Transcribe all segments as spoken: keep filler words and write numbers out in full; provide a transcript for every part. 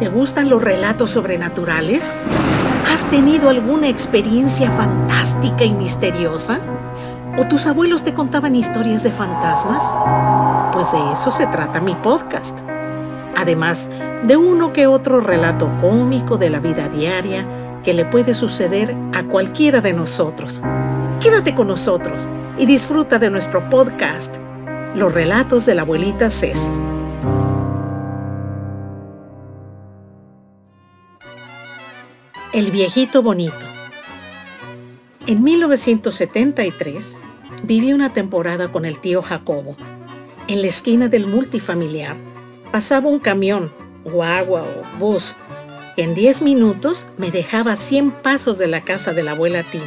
¿Te gustan los relatos sobrenaturales? ¿Has tenido alguna experiencia fantástica y misteriosa? ¿O tus abuelos te contaban historias de fantasmas? Pues de eso se trata mi podcast. Además de uno que otro relato cómico de la vida diaria que le puede suceder a cualquiera de nosotros. Quédate con nosotros y disfruta de nuestro podcast, Los Relatos de la Abuelita Ceci. El viejito bonito. En mil novecientos setenta y tres viví una temporada con el tío Jacobo. En la esquina del multifamiliar pasaba un camión, guagua o bus, que en diez minutos me dejaba a cien pasos de la casa de la abuela Tina.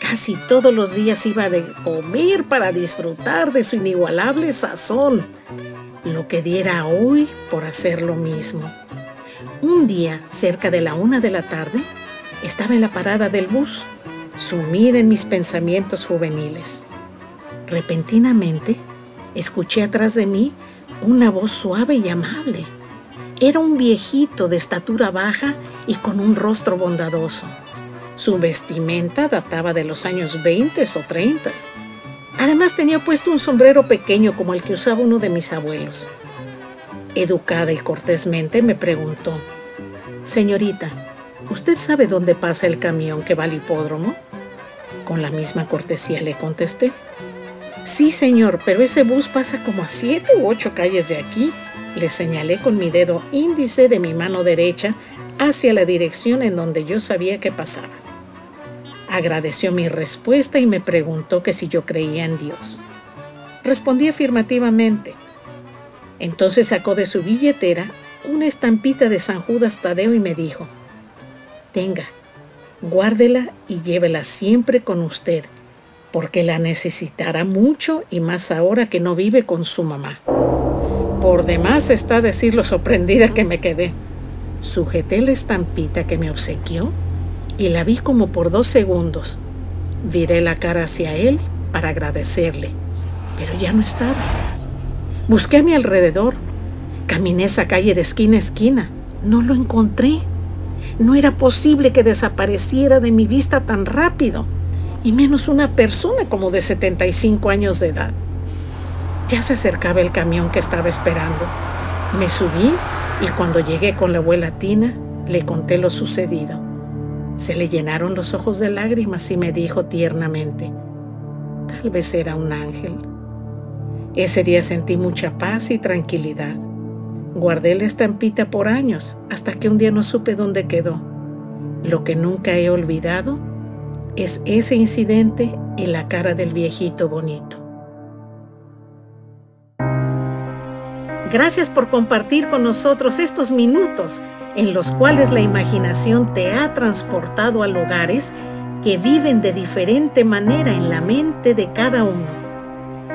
Casi todos los días iba de comer para disfrutar de su inigualable sazón. Lo que diera hoy por hacer lo mismo. Un día, cerca de la una de la tarde, estaba en la parada del bus, sumida en mis pensamientos juveniles. Repentinamente, escuché atrás de mí una voz suave y amable. Era un viejito de estatura baja y con un rostro bondadoso. Su vestimenta databa de los años veinte o treinta. Además, tenía puesto un sombrero pequeño como el que usaba uno de mis abuelos. Educada y cortésmente me preguntó, «Señorita, ¿usted sabe dónde pasa el camión que va al hipódromo?» Con la misma cortesía le contesté, «Sí, señor, pero ese bus pasa como a siete u ocho calles de aquí». Le señalé con mi dedo índice de mi mano derecha hacia la dirección en donde yo sabía que pasaba. Agradeció mi respuesta y me preguntó que si yo creía en Dios. Respondí afirmativamente. Entonces sacó de su billetera una estampita de San Judas Tadeo y me dijo, «Tenga, guárdela y llévela siempre con usted, porque la necesitará mucho y más ahora que no vive con su mamá». Por demás está decir lo sorprendida que me quedé. Sujeté la estampita que me obsequió y la vi como por dos segundos. Viré la cara hacia él para agradecerle, pero ya no estaba. Busqué a mi alrededor, caminé esa calle de esquina a esquina, no lo encontré. No era posible que desapareciera de mi vista tan rápido, y menos una persona como de setenta y cinco años de edad. Ya se acercaba el camión que estaba esperando. Me subí y cuando llegué con la abuela Tina, le conté lo sucedido. Se le llenaron los ojos de lágrimas y me dijo tiernamente, «Tal vez era un ángel». Ese día sentí mucha paz y tranquilidad. Guardé la estampita por años, hasta que un día no supe dónde quedó. Lo que nunca he olvidado es ese incidente y la cara del viejito bonito. Gracias por compartir con nosotros estos minutos en los cuales la imaginación te ha transportado a lugares que viven de diferente manera en la mente de cada uno.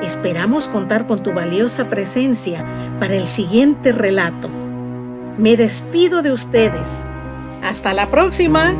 Esperamos contar con tu valiosa presencia para el siguiente relato. Me despido de ustedes. ¡Hasta la próxima!